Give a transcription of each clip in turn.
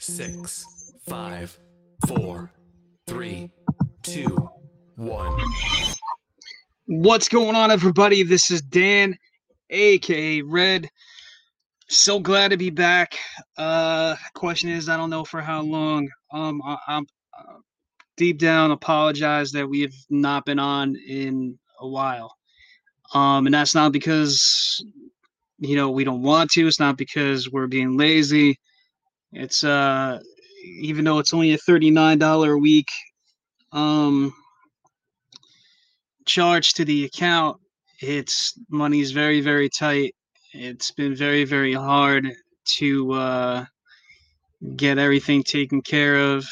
6, 5, 4, 3, 2, 1. What's going on, everybody? This is Dan, aka Red. So glad to be back. Question is, I don't know for how long. I'm deep down apologize that we have not been on in a while. And that's not because, you know, we don't want to. It's not because we're being lazy. It's even though it's only a $39 a week charge to the account, it's money's very, very tight. It's been very, very hard to get everything taken care of.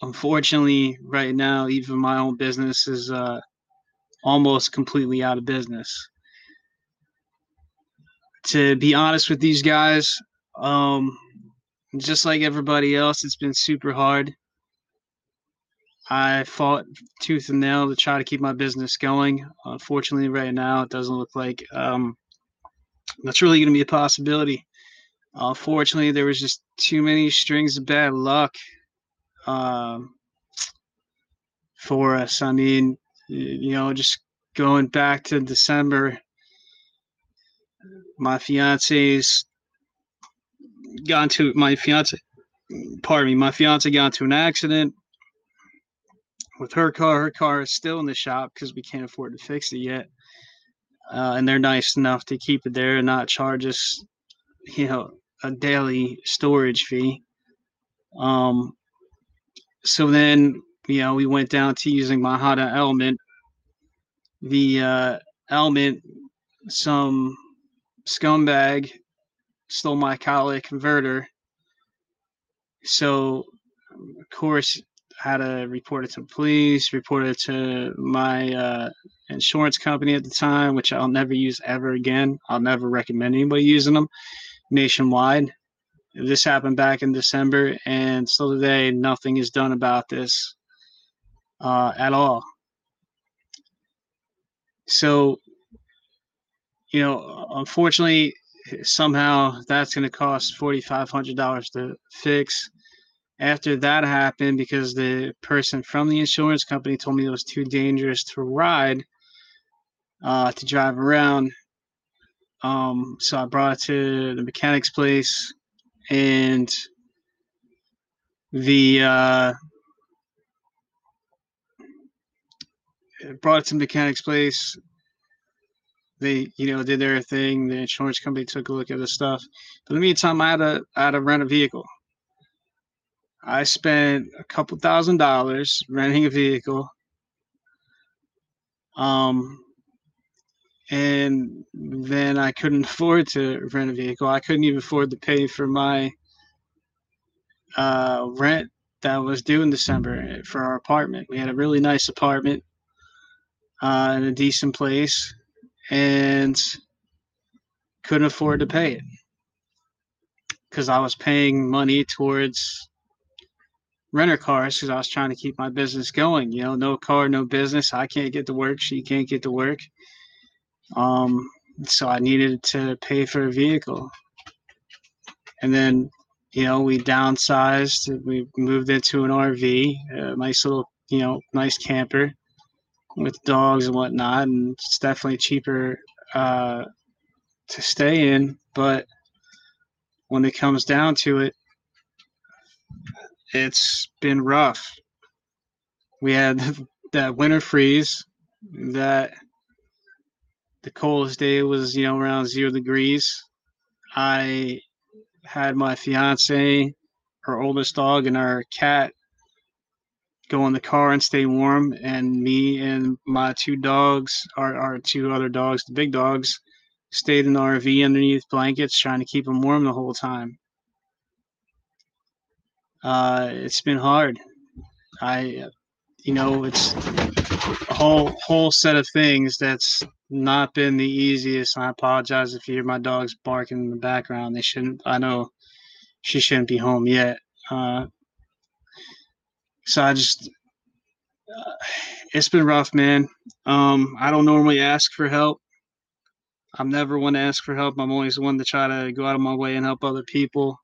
Unfortunately, right now, even my own business is almost completely out of business. To be honest with these guys, just like everybody else, it's been super hard. I fought tooth and nail to try to keep my business going. Unfortunately, right now, it doesn't look like that's really going to be a possibility. Unfortunately, there was just too many strings of bad luck for us. I mean, you know, just going back to December, my fiance got into an accident with her car. Her car is still in the shop because we can't afford to fix it yet. And they're nice enough to keep it there and not charge us, you know, a daily storage fee. So then, you know, we went down to using my Honda element. The element, some scumbag stole my Cali converter. So, of course, I had to report it to the police, report it to my insurance company at the time, which I'll never use ever again. I'll never recommend anybody using them. Nationwide. This happened back in December, and still today, nothing is done about this at all. So, you know, unfortunately, somehow that's going to cost $4,500 to fix. After that happened, because the person from the insurance company told me it was too dangerous to ride, to drive around. So I brought it to the mechanic's place, and They, you know, did their thing. The insurance company took a look at the stuff. But in the meantime, I had to rent a vehicle. I spent a couple $1,000s renting a vehicle. And then I couldn't afford to rent a vehicle. I couldn't even afford to pay for my rent that was due in December for our apartment. We had a really nice apartment in a decent place, and couldn't afford to pay it because I was paying money towards renter cars because I was trying to keep my business going. You know, no car, no business. I can't get to work. She can't get to work. So I needed to pay for a vehicle. And then, you know, we downsized. We moved into an RV, a nice little, you know, nice camper with dogs and whatnot, and it's definitely cheaper to stay in. But when it comes down to it, it's been rough. We had that winter freeze, that the coldest day was, you know, around 0 degrees. I had my fiance, her oldest dog, and our cat go in the car and stay warm, and me and my two dogs, our two other dogs, the big dogs, stayed in the RV underneath blankets trying to keep them warm the whole time. It's been hard. You know, it's a whole set of things that's not been the easiest, and I apologize if you hear my dogs barking in the background. They shouldn't. I know she shouldn't be home yet. So I just, it's been rough, man. I don't normally ask for help. I'm never one to ask for help. I'm always one to try to go out of my way and help other people.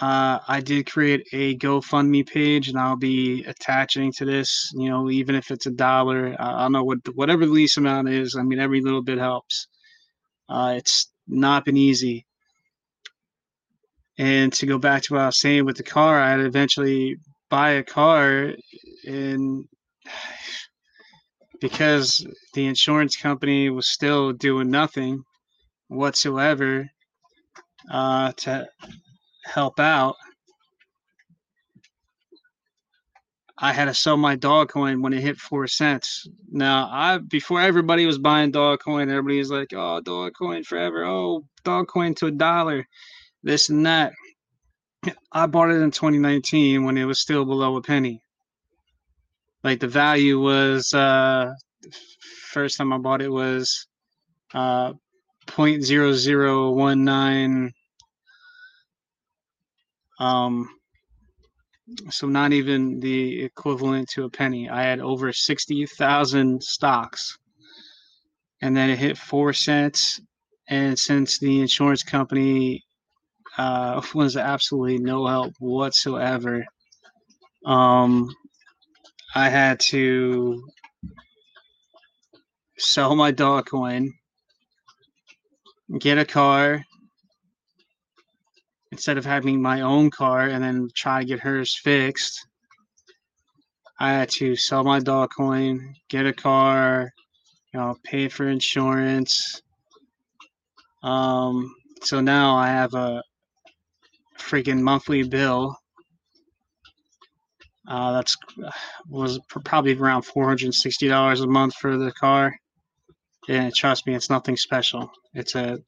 I did create a GoFundMe page, and I'll be attaching to this, you know, even if it's $1, I don't know whatever the least amount is. I mean, every little bit helps. It's not been easy. And to go back to what I was saying with the car, I had to eventually buy a car, and because the insurance company was still doing nothing whatsoever to help out, I had to sell my Dogecoin when it hit 4 cents. Now, before everybody was buying Dogecoin, everybody was like, oh, Dogecoin forever. Oh, Dogecoin to $1. This and that. I bought it in 2019 when it was still below a penny. Like, the value was, first time I bought it was 0.0019. So not even the equivalent to a penny. I had over 60,000 stocks, and then it hit 4 cents. And since the insurance company was absolutely no help whatsoever, I had to sell my Dogecoin, get a car instead of having my own car and then try to get hers fixed. I had to sell my Dogecoin, get a car, you know, pay for insurance. So now I have a freaking monthly bill that's was probably around $460 a month for the car, and trust me, it's nothing special. It's a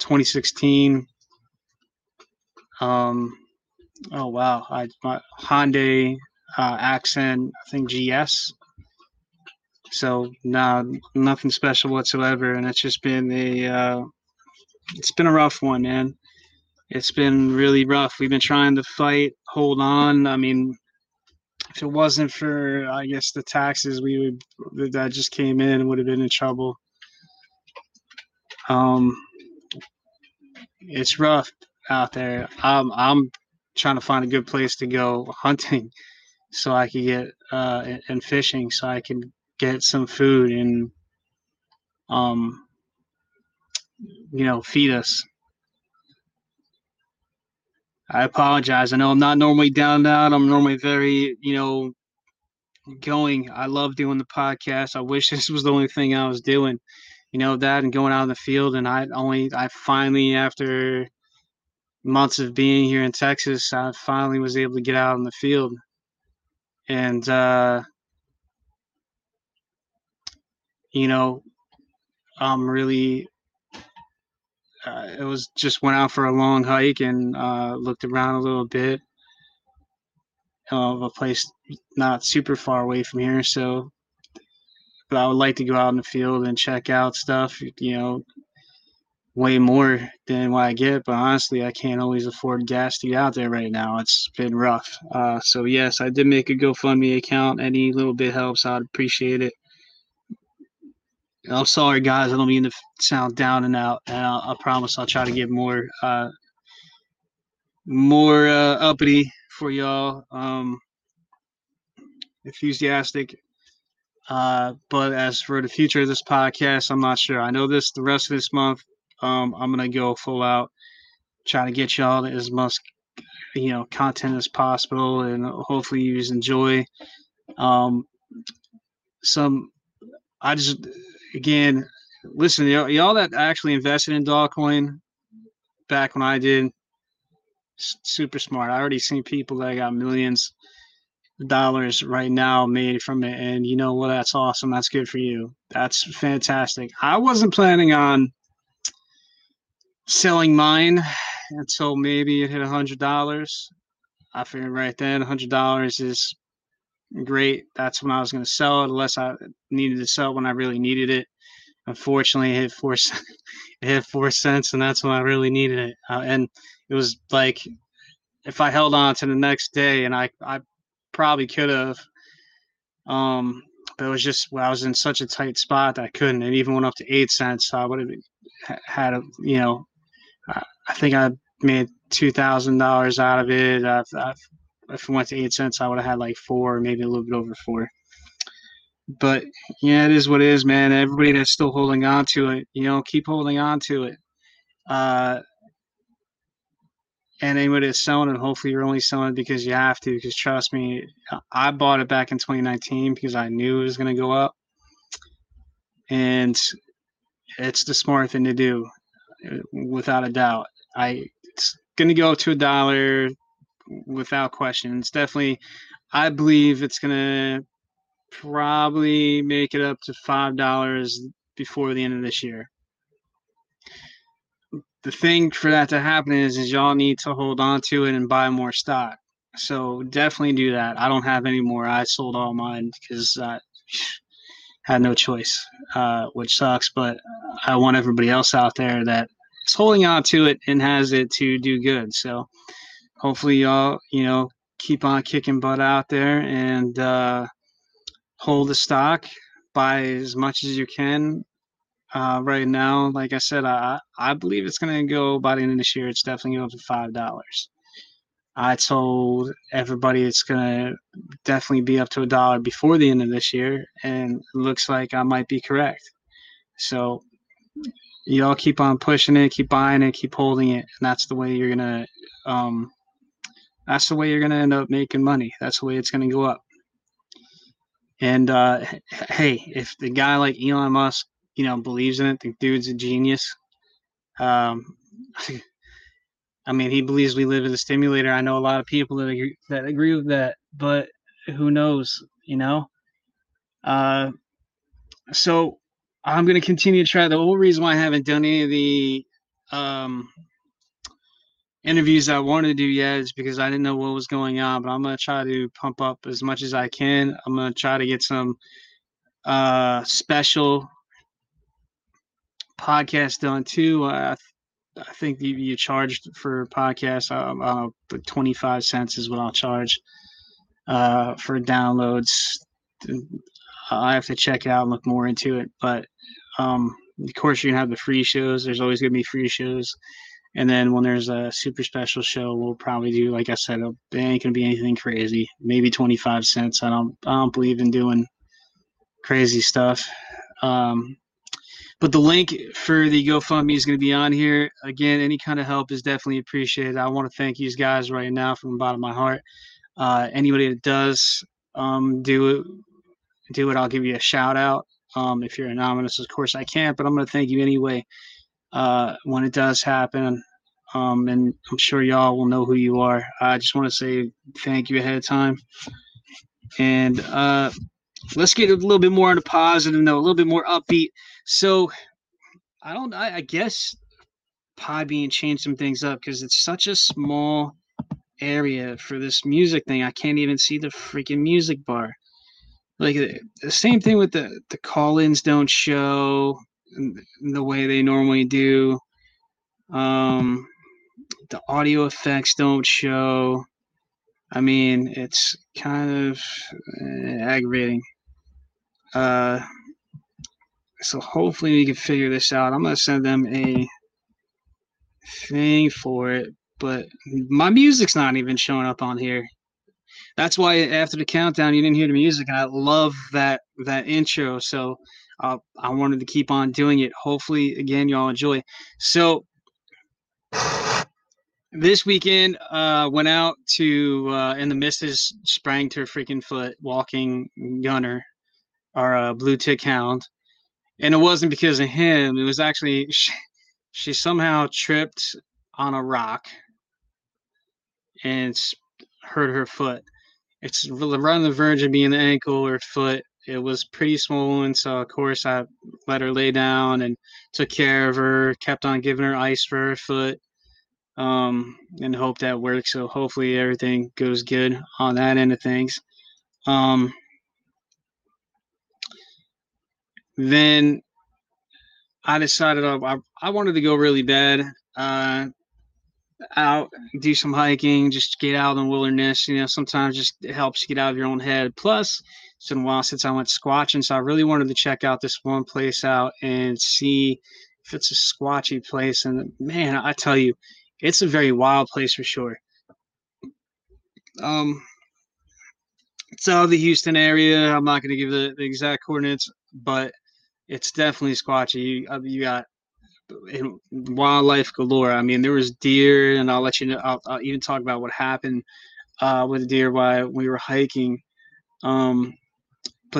2016 my Honda Accent, I think GS. So nothing special whatsoever, and it's just been it's been a rough one, man. It's been really rough. We've been trying to fight, hold on. I mean, if it wasn't for, I guess, the taxes that just came in, would have been in trouble. It's rough out there. I'm trying to find a good place to go hunting, so I could get and fishing, so I can get some food and feed us. I apologize. I know I'm not normally down out. I'm normally very, going. I love doing the podcast. I wish this was the only thing I was doing, that and going out in the field. And I finally, after months of being here in Texas, I finally was able to get out in the field. And, I'm really... it was just went out for a long hike and looked around a little bit of a place not super far away from here. So, but I would like to go out in the field and check out stuff, way more than what I get. But honestly, I can't always afford gas to get out there right now. It's been rough. So yes, I did make a GoFundMe account. Any little bit helps. I'd appreciate it. I'm sorry, guys. I don't mean to sound down and out. And I promise I'll try to get more uppity for y'all. Enthusiastic. But as for the future of this podcast, I'm not sure. I know the rest of this month, I'm going to go full out, try to get y'all as much, content as possible. And hopefully you just enjoy Again, listen, y'all that actually invested in Dogecoin back when I did, super smart. I already seen people that got millions of dollars right now made from it. And you know what? Well, that's awesome. That's good for you. That's fantastic. I wasn't planning on selling mine until maybe it hit $100. I figured right then $100 is great. That's when I was going to sell it, unless I needed to sell it when I really needed it. Unfortunately, it hit 4 cents, and that's when I really needed it. And it was like, if I held on to the next day, and I probably could have, but it was just, I was in such a tight spot that I couldn't. It even went up to 8 cents. So I would have had I think I made $2,000 out of it. If it went to 8 cents, I would have had like four, maybe a little bit over four. But yeah, it is what it is, man. Everybody that's still holding on to it, you know, keep holding on to it. And anybody that's selling it, hopefully you're only selling it because you have to. Because trust me, I bought it back in 2019 because I knew it was going to go up. And it's the smart thing to do, without a doubt. It's going to go up to $1 without question. It's definitely, I believe it's going to probably make it up to $5 before the end of this year. The thing for that to happen is y'all need to hold on to it and buy more stock. So definitely do that. I don't have any more. I sold all mine because I had no choice, which sucks. But I want everybody else out there that is holding on to it and has it to do good. So hopefully y'all, you know, keep on kicking butt out there and hold the stock, buy as much as you can. Right now, like I said, I believe it's going to go by the end of this year. It's definitely going to go up to $5. I told everybody it's going to definitely be up to $1 before the end of this year, and it looks like I might be correct. So y'all keep on pushing it, keep buying it, keep holding it, and that's the way you're going to end up making money. That's the way it's going to go up. And, hey, if the guy like Elon Musk, you know, believes in it. The dude's a genius. I mean, he believes we live in a stimulator. I know a lot of people that agree with that, but who knows, you know? So I'm going to continue to try. The whole reason why I haven't done any of the interviews I wanted to do yet is because I didn't know what was going on, but I'm going to try to pump up as much as I can. I'm going to try to get some special podcast done too. I think you charged for podcasts. But 25 cents is what I'll charge for downloads. I have to check it out and look more into it. But of course, you're gonna have the free shows. There's always gonna be free shows, and then when there's a super special show, we'll probably do. Like I said, it ain't gonna be anything crazy. Maybe 25 cents. I don't believe in doing crazy stuff. But the link for the GoFundMe is going to be on here. Again, any kind of help is definitely appreciated. I want to thank you guys right now from the bottom of my heart. Anybody that does do it, I'll give you a shout out. If you're anonymous, of course I can't, but I'm going to thank you anyway when it does happen. And I'm sure y'all will know who you are. I just want to say thank you ahead of time. And let's get a little bit more on a positive note, a little bit more upbeat. So I guess Podbean changed some things up because it's such a small area for this music thing. I can't even see the freaking music bar. Like the same thing with the call-ins don't show the way they normally do. The audio effects don't show. I mean, it's kind of aggravating. So hopefully we can figure this out. I'm going to send them a thing for it, but my music's not even showing up on here. That's why after the countdown, you didn't hear the music, and I love that intro. So I wanted to keep on doing it. Hopefully, again, y'all enjoy. So this weekend, went out to, and the missus sprang to her freaking foot walking Gunner, our blue tick hound. And it wasn't because of him. It was actually she somehow tripped on a rock and hurt her foot. It's right on the verge of being the ankle or foot. It was pretty swollen, so of course I let her lay down and took care of her, kept on giving her ice for her foot, and hope that works. So hopefully everything goes good on that end of things. Then I decided I wanted to go really bad, out, do some hiking, just get out in the wilderness. You know, sometimes just it helps you get out of your own head. Plus, it's been a while since I went squatching, so I really wanted to check out this one place out and see if it's a squatchy place. And man, I tell you, it's a very wild place for sure. It's out of the Houston area. I'm not going to give the exact coordinates, but it's definitely squatchy. You got wildlife galore. I mean, there was deer, and I'll let you know. I'll even talk about what happened with the deer while we were hiking. But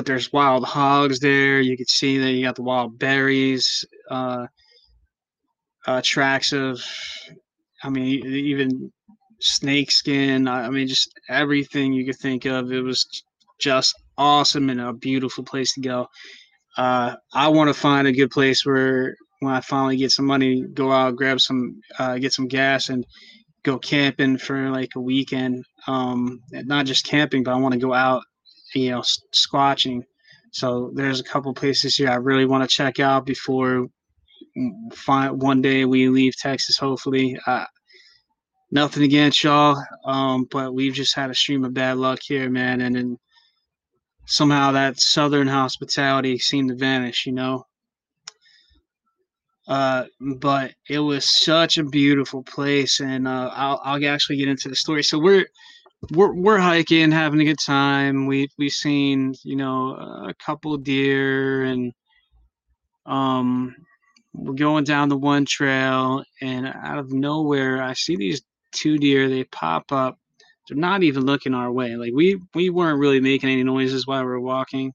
there's wild hogs there. You could see that you got the wild berries, tracks of, I mean, even snake skin. I mean, just everything you could think of. It was just awesome and a beautiful place to go. I want to find a good place where when I finally get some money, go out, grab some, get some gas and go camping for like a weekend. And not just camping, but I want to go out, you know, squatching. So there's a couple places here I really want to check out before one day we leave Texas, hopefully. Nothing against y'all, but we've just had a stream of bad luck here, man. And then somehow that southern hospitality seemed to vanish, you know. But it was such a beautiful place, and I'll actually get into the story. So we're hiking, having a good time. We've seen, you know, a couple deer, and we're going down the one trail, and out of nowhere I see these two deer. They pop up. They're not even looking our way. Like we weren't really making any noises while we were walking.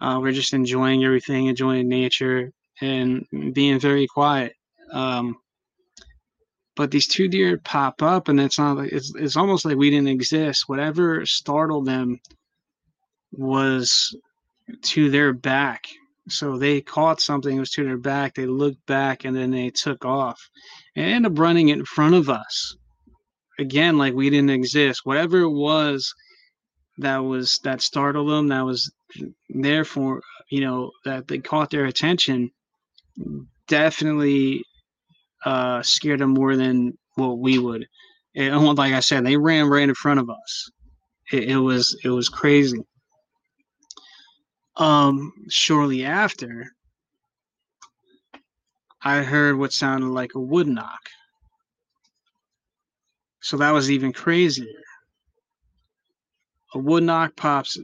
We're just enjoying everything, enjoying nature, and being very quiet. But these two deer pop up, and it's not like it's almost like we didn't exist. Whatever startled them was to their back. So they caught something, it was to their back, they looked back, and then they took off. And they ended up running in front of us. Again, like we didn't exist. Whatever it was that startled them, that was there for, you know, that they caught their attention, definitely scared them more than what we would. And like I said, they ran right in front of us. It was crazy. Shortly after, I heard what sounded like a wood knock. So that was even crazier. A wood knock pops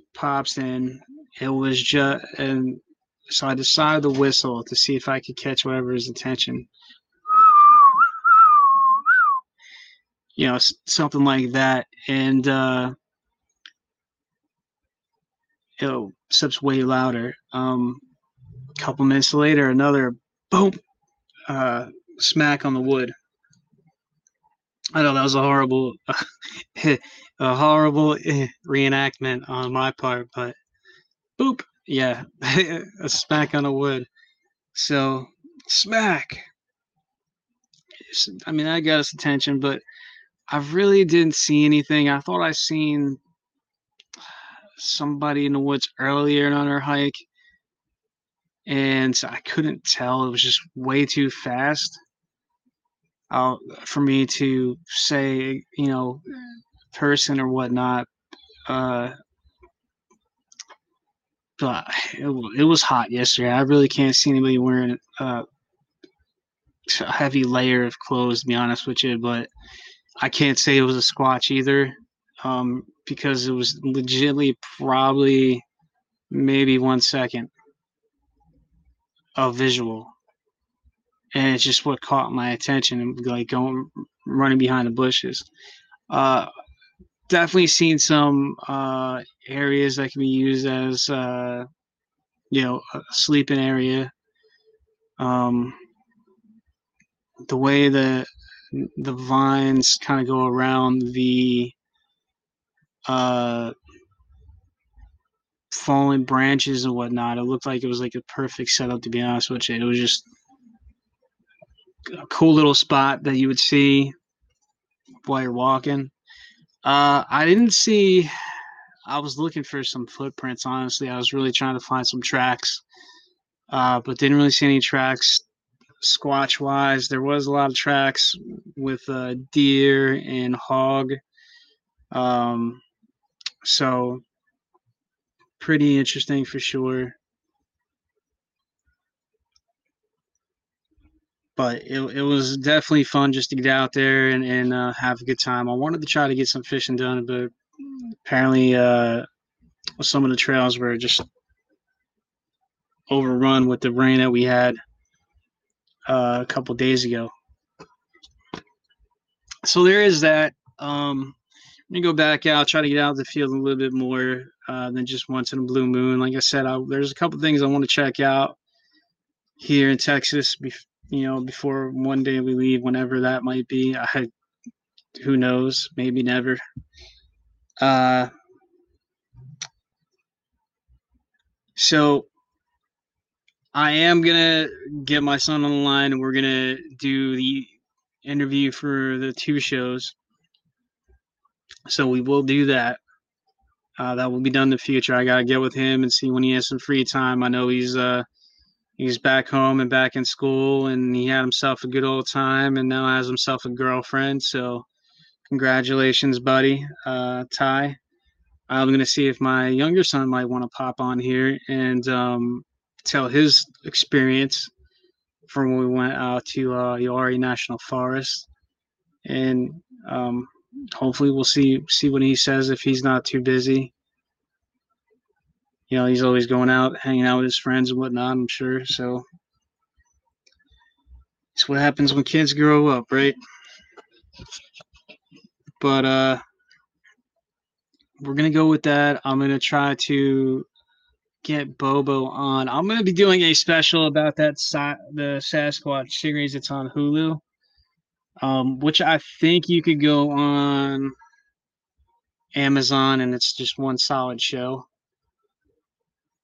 in. It was just, and so I decided to whistle to see if I could catch whatever's attention. You know, something like that. And it sips way louder. A couple minutes later, another boom, smack on the wood. I know that was a horrible reenactment on my part, but boop, yeah, a smack on the wood. So smack. I mean, that got us attention, but I really didn't see anything. I thought I seen somebody in the woods earlier on our hike, and I couldn't tell. It was just way too fast for me to say, you know, person or whatnot. But it was hot yesterday. I really can't see anybody wearing a heavy layer of clothes, to be honest with you, but I can't say it was a squatch either, because it was legitimately probably maybe 1 second of visual, and it's just what caught my attention, and like running behind the bushes. Definitely seen some areas that can be used as you know, a sleeping area. The way the vines kind of go around the fallen branches and whatnot, it looked like it was like a perfect setup, to be honest with you. It was just a cool little spot that you would see while you're walking. I was looking for some footprints, honestly. I was really trying to find some tracks, but didn't really see any tracks squatch wise. There was a lot of tracks with deer and hog, so pretty interesting for sure. But it was definitely fun just to get out there and have a good time. I wanted to try to get some fishing done, but apparently some of the trails were just overrun with the rain that we had a couple days ago. So there is that. Let me go back out, try to get out of the field a little bit more than just once in a blue moon. Like I said, there's a couple things I want to check out here in Texas before one day we leave, whenever that might be. Who knows? Maybe never. So I am going to get my son on the line, and we're going to do the interview for the two shows. So we will do that. That will be done in the future. I got to get with him and see when he has some free time. I know he's back home and back in school, and he had himself a good old time, and now has himself a girlfriend. So congratulations, buddy, Ty. I'm going to see if my younger son might want to pop on here and tell his experience from when we went out to Yore National Forest. And hopefully we'll see what he says if he's not too busy. He's always going out, hanging out with his friends and whatnot, I'm sure. So it's what happens when kids grow up, right? But we're going to go with that. I'm going to try to get Bobo on. I'm going to be doing a special about the Sasquatch series that's on Hulu, which I think you could go on Amazon, and it's just one solid show.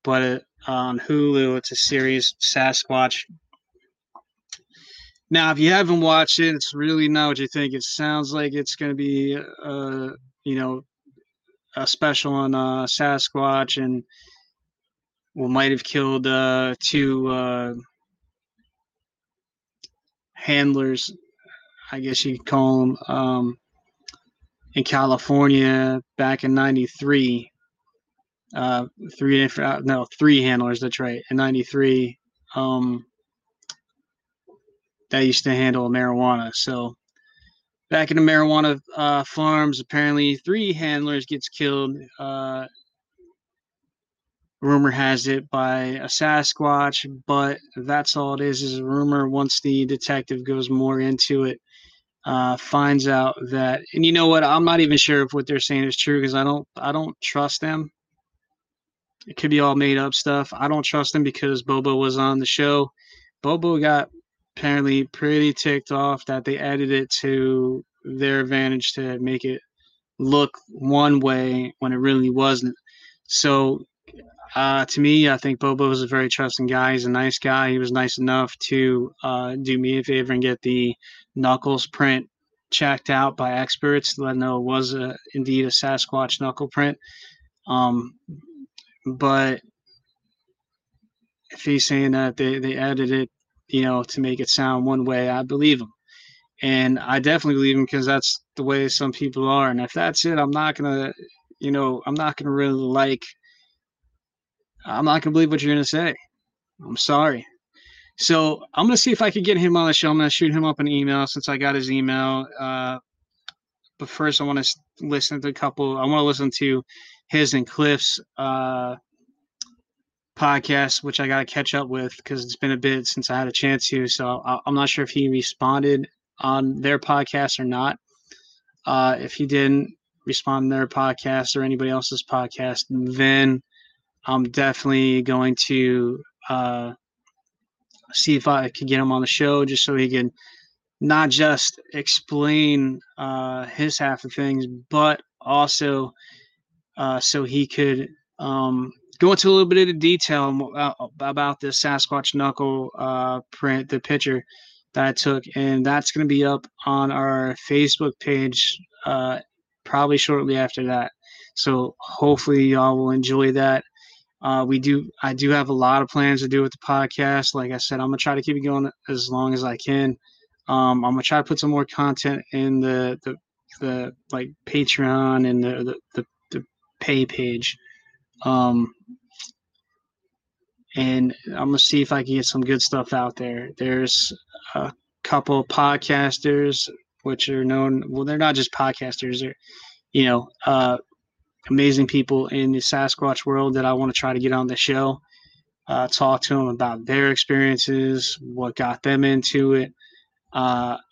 But on Hulu, it's a series, Sasquatch. Now, if you haven't watched it, it's really not what you think. It sounds like it's going to be, a special on Sasquatch and what might have killed two handlers, I guess you could call them, in California back in 93. Three handlers, that's right, in 93 that used to handle marijuana. So back in the marijuana farms, apparently three handlers gets killed, rumor has it, by a Sasquatch, but that's all it is a rumor. Once the detective goes more into it, finds out that, and you know what, I'm not even sure if what they're saying is true, because I don't trust them. It could be all made up stuff. I don't trust him because Bobo was on the show. Bobo got apparently pretty ticked off that they edited it to their advantage to make it look one way when it really wasn't. So to me, I think Bobo is a very trusting guy. He's a nice guy. He was nice enough to do me a favor and get the knuckles print checked out by experts to let them know it was indeed a Sasquatch knuckle print. But if he's saying that they added it, to make it sound one way, I believe him. And I definitely believe him because that's the way some people are. And if that's it, I'm not going to believe what you're going to say. I'm sorry. So I'm going to see if I can get him on the show. I'm going to shoot him up an email since I got his email. But first I want to listen to his and Cliff's podcast, which I got to catch up with because it's been a bit since I had a chance to. So I'm not sure if he responded on their podcast or not. If he didn't respond to their podcast or anybody else's podcast, then I'm definitely going to see if I could get him on the show just so he can not just explain his half of things, but also so he could go into a little bit of detail about the Sasquatch knuckle print, the picture that I took. And that's going to be up on our Facebook page probably shortly after that. So hopefully y'all will enjoy that. I do have a lot of plans to do with the podcast. Like I said, I'm going to try to keep it going as long as I can. I'm going to try to put some more content in the like Patreon and the pay page, and I'm gonna see if I can get some good stuff out there. There's a couple podcasters, which are known, well, they're not just podcasters, they're, you know, amazing people in the Sasquatch world that I want to try to get on the show, talk to them about their experiences, what got them into it,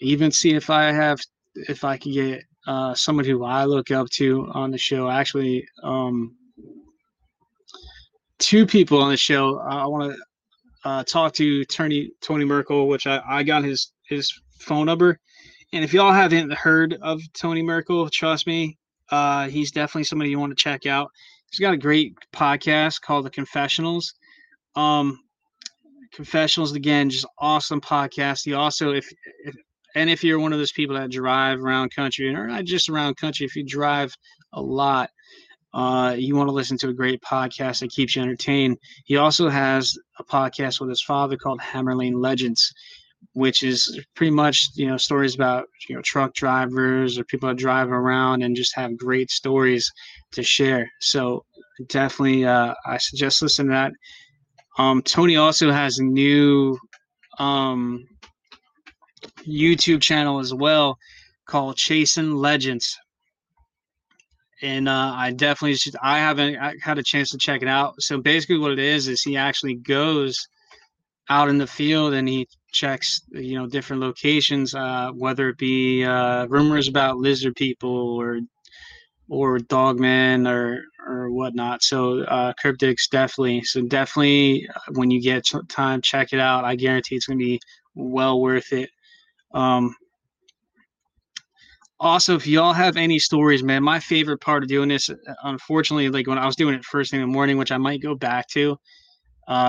even see if I have, if I can get someone who I look up to on the show. Actually, two people on the show. I want to talk to Tony Merkel, which I got his phone number. And if y'all haven't heard of Tony Merkel, trust me, he's definitely somebody you want to check out. He's got a great podcast called The Confessionals. Confessionals, again, just awesome podcast. He also, if you're one of those people that drive around country, or not just around country, if you drive a lot, you want to listen to a great podcast that keeps you entertained. He also has a podcast with his father called Hammerlane Legends, which is pretty much, you know, stories about, you know, truck drivers or people that drive around and just have great stories to share. So definitely, I suggest listening to that. Tony also has a new YouTube channel as well called Chasing Legends. And I definitely – I haven't had a chance to check it out. So basically what it is he actually goes out in the field and he checks, you know, different locations, whether it be rumors about lizard people or dogmen or whatnot. So cryptids, definitely. So definitely when you get time, check it out. I guarantee it's going to be well worth it. Also, if y'all have any stories, man, my favorite part of doing this, unfortunately, like when I was doing it first thing in the morning, which I might go back to,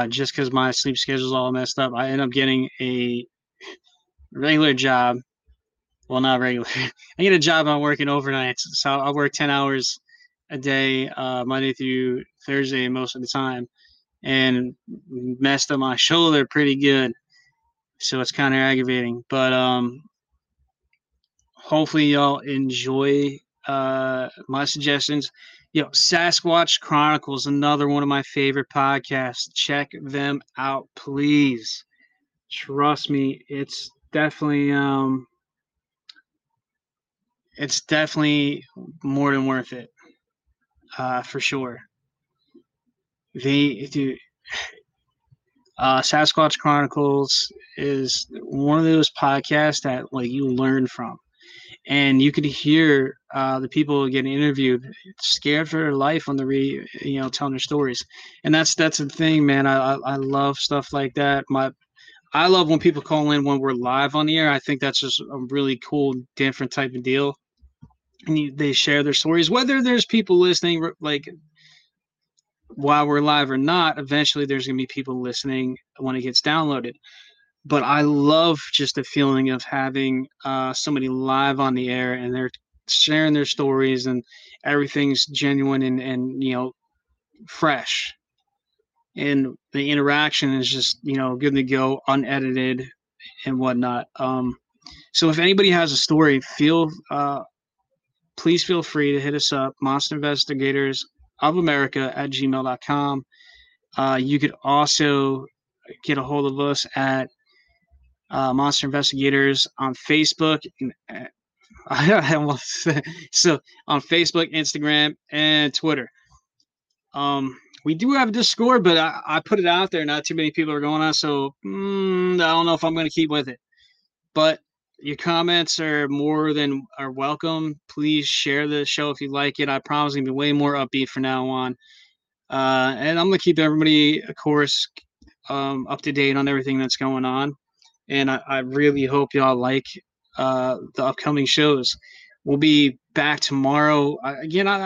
just because my sleep schedule's all messed up, I end up getting a regular job. Well, not regular. I get a job and I'm working overnights. So I work 10 hours a day, Monday through Thursday most of the time, and messed up my shoulder pretty good. So it's kind of aggravating. But hopefully y'all enjoy my suggestions. You know, Sasquatch Chronicles, another one of my favorite podcasts. Check them out, please. Trust me, it's definitely more than worth it, for sure. They do. Sasquatch Chronicles is one of those podcasts that, like, you learn from. And you could hear the people getting interviewed, scared for their life on the telling their stories. And that's the thing, man. I love stuff like that. I love when people call in when we're live on the air. I think that's just a really cool, different type of deal. And they share their stories, whether there's people listening, like, while we're live or not. Eventually there's going to be people listening when it gets downloaded. But I love just the feeling of having somebody live on the air and they're sharing their stories and everything's genuine and you know, fresh. And the interaction is just, you know, good to go, unedited and whatnot. So if anybody has a story, please feel free to hit us up, Monster Investigators of America at gmail.com. You could also get a hold of us at Monster Investigators on Facebook. So on Facebook, Instagram, and Twitter. We do have Discord, but I put it out there. Not too many people are going on, so I don't know if I'm going to keep with it. But your comments are welcome. Please share the show if you like it. I promise I'm going to be way more upbeat from now on. And I'm going to keep everybody, of course, up to date on everything that's going on. And I really hope y'all like the upcoming shows. We'll be back tomorrow. I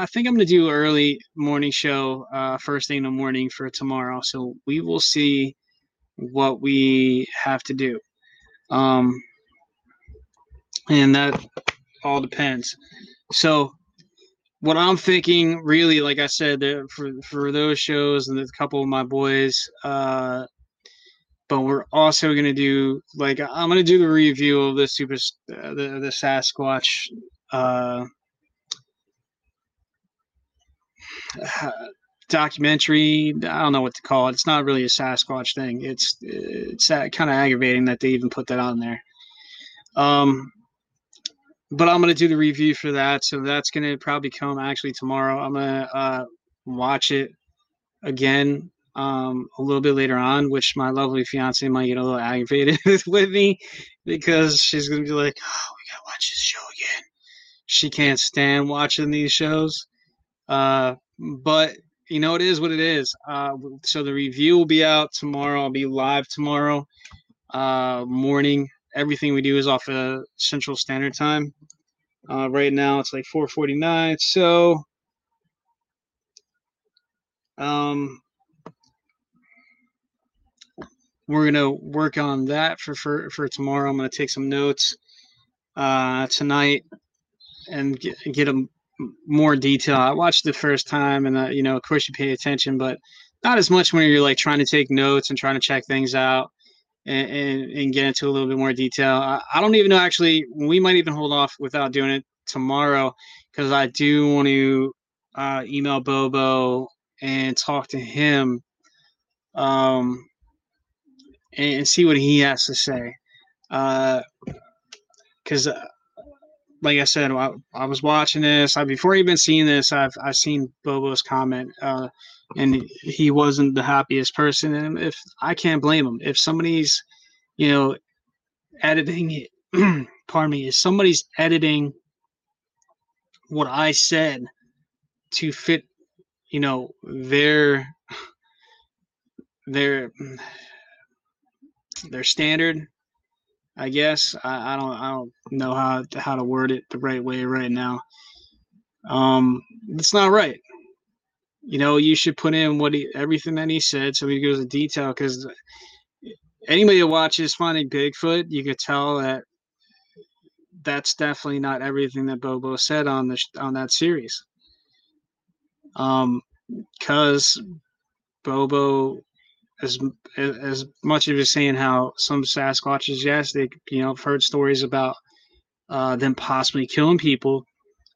think I'm going to do an early morning show, first thing in the morning for tomorrow. So we will see what we have to do. And that all depends. So what I'm thinking, really, like I said, for those shows and a couple of my boys, but we're also going to do, like, I'm going to do the review of the the Sasquatch. documentary. I don't know what to call it. It's not really a Sasquatch thing. It's kind of aggravating that they even put that on there. But I'm going to do the review for that. So that's going to probably come actually tomorrow. I'm going to watch it again a little bit later on, which my lovely fiance might get a little aggravated with me because she's going to be like, oh, we got to watch this show again. She can't stand watching these shows. But, you know, it is what it is. So the review will be out tomorrow. I'll be live tomorrow morning. Everything we do is off of Central Standard Time. Right now it's like 4:49. So we're going to work on that for tomorrow. I'm going to take some notes tonight and get a more detail. I watched the first time and, you know, of course you pay attention, but not as much when you're like trying to take notes and trying to check things out. And get into a little bit more detail. I don't even know, actually, we might even hold off without doing it tomorrow because I do want to email Bobo and talk to him and see what he has to say. Because, like I said, I was watching this. Before even seeing this, I've seen Bobo's comment. And he wasn't the happiest person. And if I can't blame him, if somebody's, you know, editing, pardon me, if somebody's editing what I said to fit, you know, their standard, I guess I don't know how to word it the right way right now. It's not right. You know, you should put in everything that he said, so he goes into detail. Because anybody that watches Finding Bigfoot, you could tell that that's definitely not everything that Bobo said on that series. Because Bobo, as much as he's saying how some Sasquatches, yes, they, you know, I've heard stories about them possibly killing people.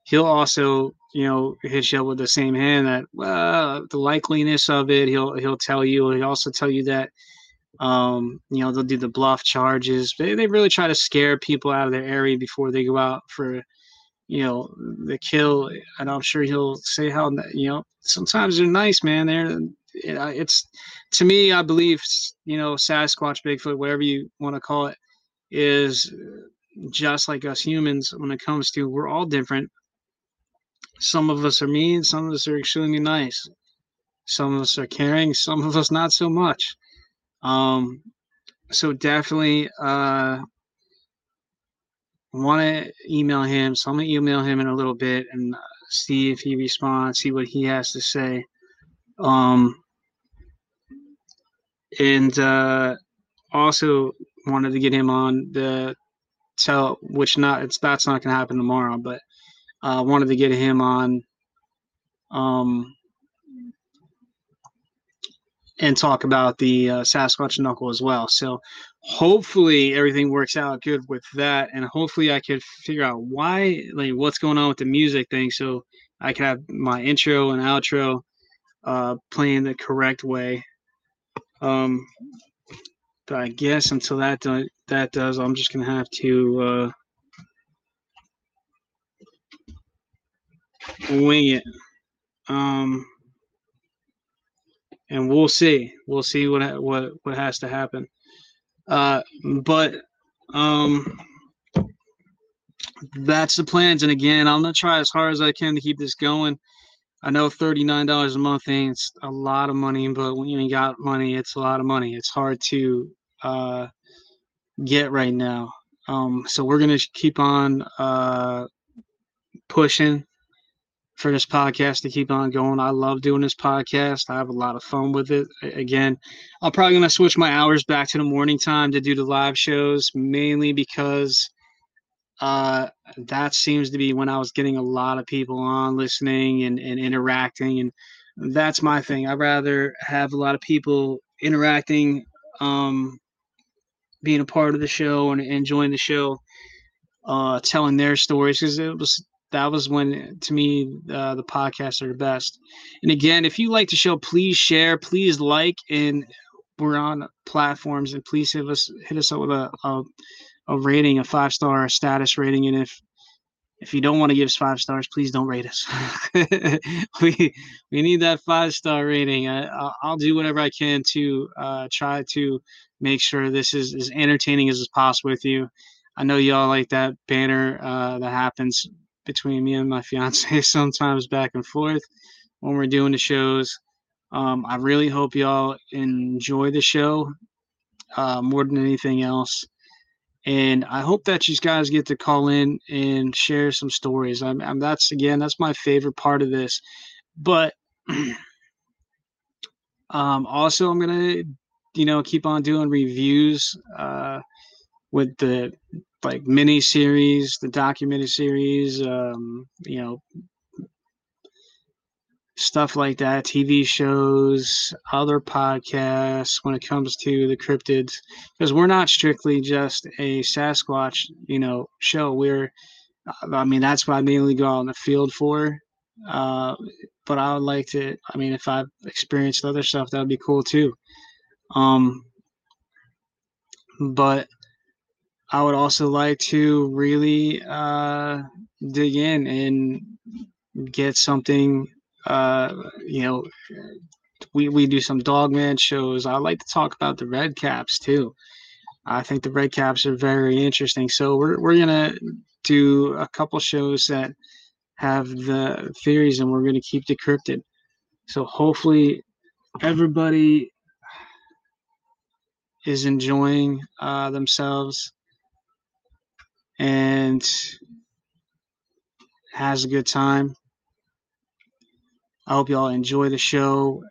He'll also, you know, hit you up with the same hand that, well, the likeliness of it, he'll tell you. He'll also tell you that, you know, they'll do the bluff charges. They really try to scare people out of their area before they go out for, you know, the kill. And I'm sure he'll say how, you know, sometimes they're nice, man. It's to me, I believe, you know, Sasquatch, Bigfoot, whatever you want to call it, is just like us humans when it comes to, we're all different. Some of us are mean, some of us are extremely nice. Some of us are caring, some of us not so much. So definitely want to email him. So I'm going to email him in a little bit and see if he responds, see what he has to say. And also wanted to get him on the tell, which not it's that's not going to happen tomorrow, but I wanted to get him on and talk about the Sasquatch Knuckle as well. So hopefully everything works out good with that. And hopefully I could figure out why, like what's going on with the music thing. So I can have my intro and outro playing the correct way. But I guess until that does, I'm just going to have to wing it, and we'll see what has to happen, but that's the plans. And again, I'm gonna try as hard as I can to keep this going. I know $39 a month ain't a lot of money, but when you ain't got money, it's a lot of money. It's hard to get right now, so we're gonna keep on pushing for this podcast to keep on going. I love doing this podcast. I have a lot of fun with it. Again, I'm probably going to switch my hours back to the morning time to do the live shows, mainly because that seems to be when I was getting a lot of people on listening and interacting. And that's my thing. I'd rather have a lot of people interacting, being a part of the show and enjoying the show, telling their stories, because it was that was when, to me, the podcasts are the best. And again, if you like the show, please share, please like, and we're on platforms, and please hit us up with a rating, a 5-star status rating. And if you don't want to give us 5 stars, please don't rate us. We need that 5-star rating. I'll do whatever I can to try to make sure this is as entertaining as possible with you. I know y'all like that banner that happens between me and my fiance sometimes back and forth when we're doing the shows. I really hope y'all enjoy the show more than anything else. And I hope that you guys get to call in and share some stories. That's my favorite part of this. But also, I'm gonna, keep on doing reviews with the mini series, the documentary series, stuff like that, TV shows, other podcasts when it comes to the cryptids, because we're not strictly just a Sasquatch, show. That's what I mainly go out in the field for. But I would like to, if I've experienced other stuff, that would be cool too. But I would also like to really dig in and get something. We do some Dogman shows. I like to talk about the red caps too. I think the red caps are very interesting. So we're gonna do a couple shows that have the theories, and we're gonna keep decrypted. So hopefully everybody is enjoying themselves and has a good time. I hope y'all enjoy the show.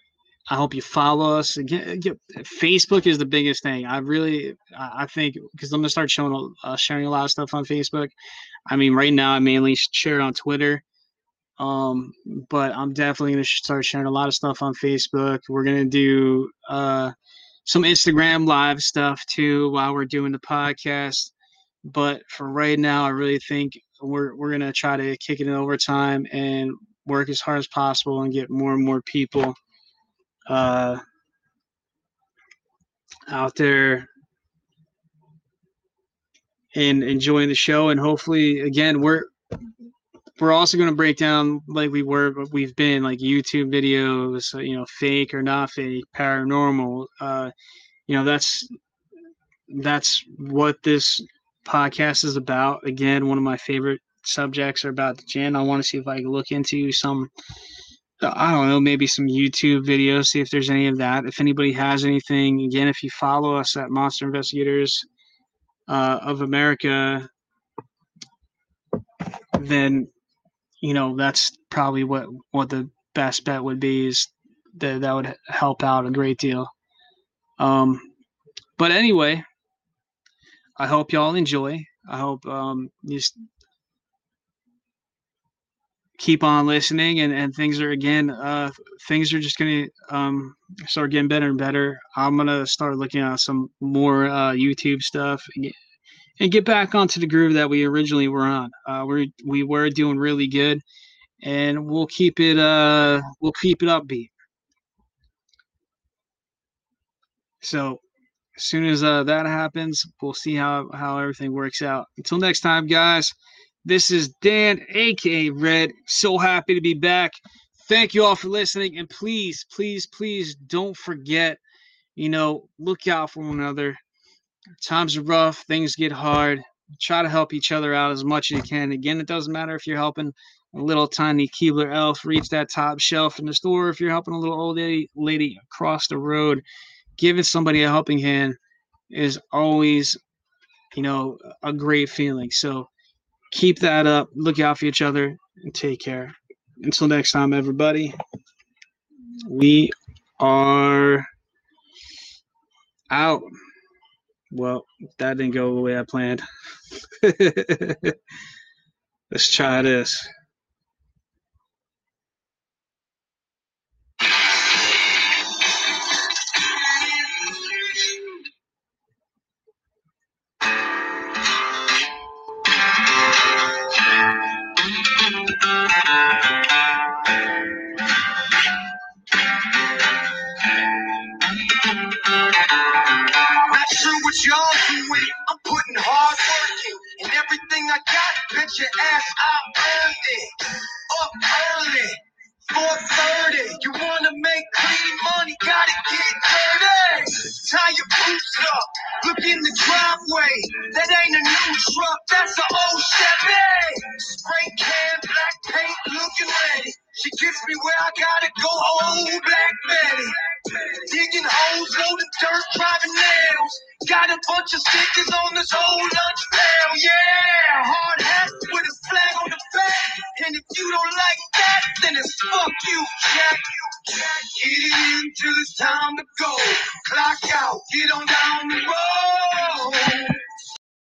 I hope you follow us. Facebook is the biggest thing. I think because I'm gonna start sharing a lot of stuff on Facebook. Right now I mainly share on Twitter, but I'm definitely gonna start sharing a lot of stuff on Facebook. We're gonna do some Instagram live stuff too while we're doing the podcast. But for right now, I really think we're gonna try to kick it in overtime and work as hard as possible and get more and more people out there and enjoying the show. And hopefully, again, we're also going to break down we've been YouTube videos, fake or not fake, paranormal. That's what this podcast is about. Again, one of my favorite subjects are about the gin. I want to see if I can look into some, maybe some YouTube videos, see if there's any of that. If anybody has anything, again, if you follow us at Monster Investigators of America, then, that's probably what the best bet would be, is that would help out a great deal. But anyway, I hope y'all enjoy. I hope you keep on listening, and things are just going to start getting better and better. I'm going to start looking at some more YouTube stuff and get back onto the groove that we originally were on. We were doing really good, and we'll keep it upbeat. So as soon as that happens, we'll see how everything works out. Until next time, guys. This is Dan, a.k.a. Red. So happy to be back. Thank you all for listening. And please, please, please don't forget, look out for one another. Times are rough. Things get hard. Try to help each other out as much as you can. Again, it doesn't matter if you're helping a little tiny Keebler elf reach that top shelf in the store, if you're helping a little old lady across the road. Giving somebody a helping hand is always, a great feeling. So keep that up. Look out for each other and take care. Until next time, everybody, we are out. Well, that didn't go the way I planned. Let's try this. the driveway. That ain't a new truck, that's an old Chevy. Spray can, black paint, looking ready. She gets me where I gotta go, old Black Betty. Digging holes, loading dirt, driving nails. Got a bunch of stickers on this old lunch pail, yeah. Hard hat with a flag on the back. And if you don't like that, then it's fuck you, Jack. Get in till it's time to go. Clock out, get on down the road.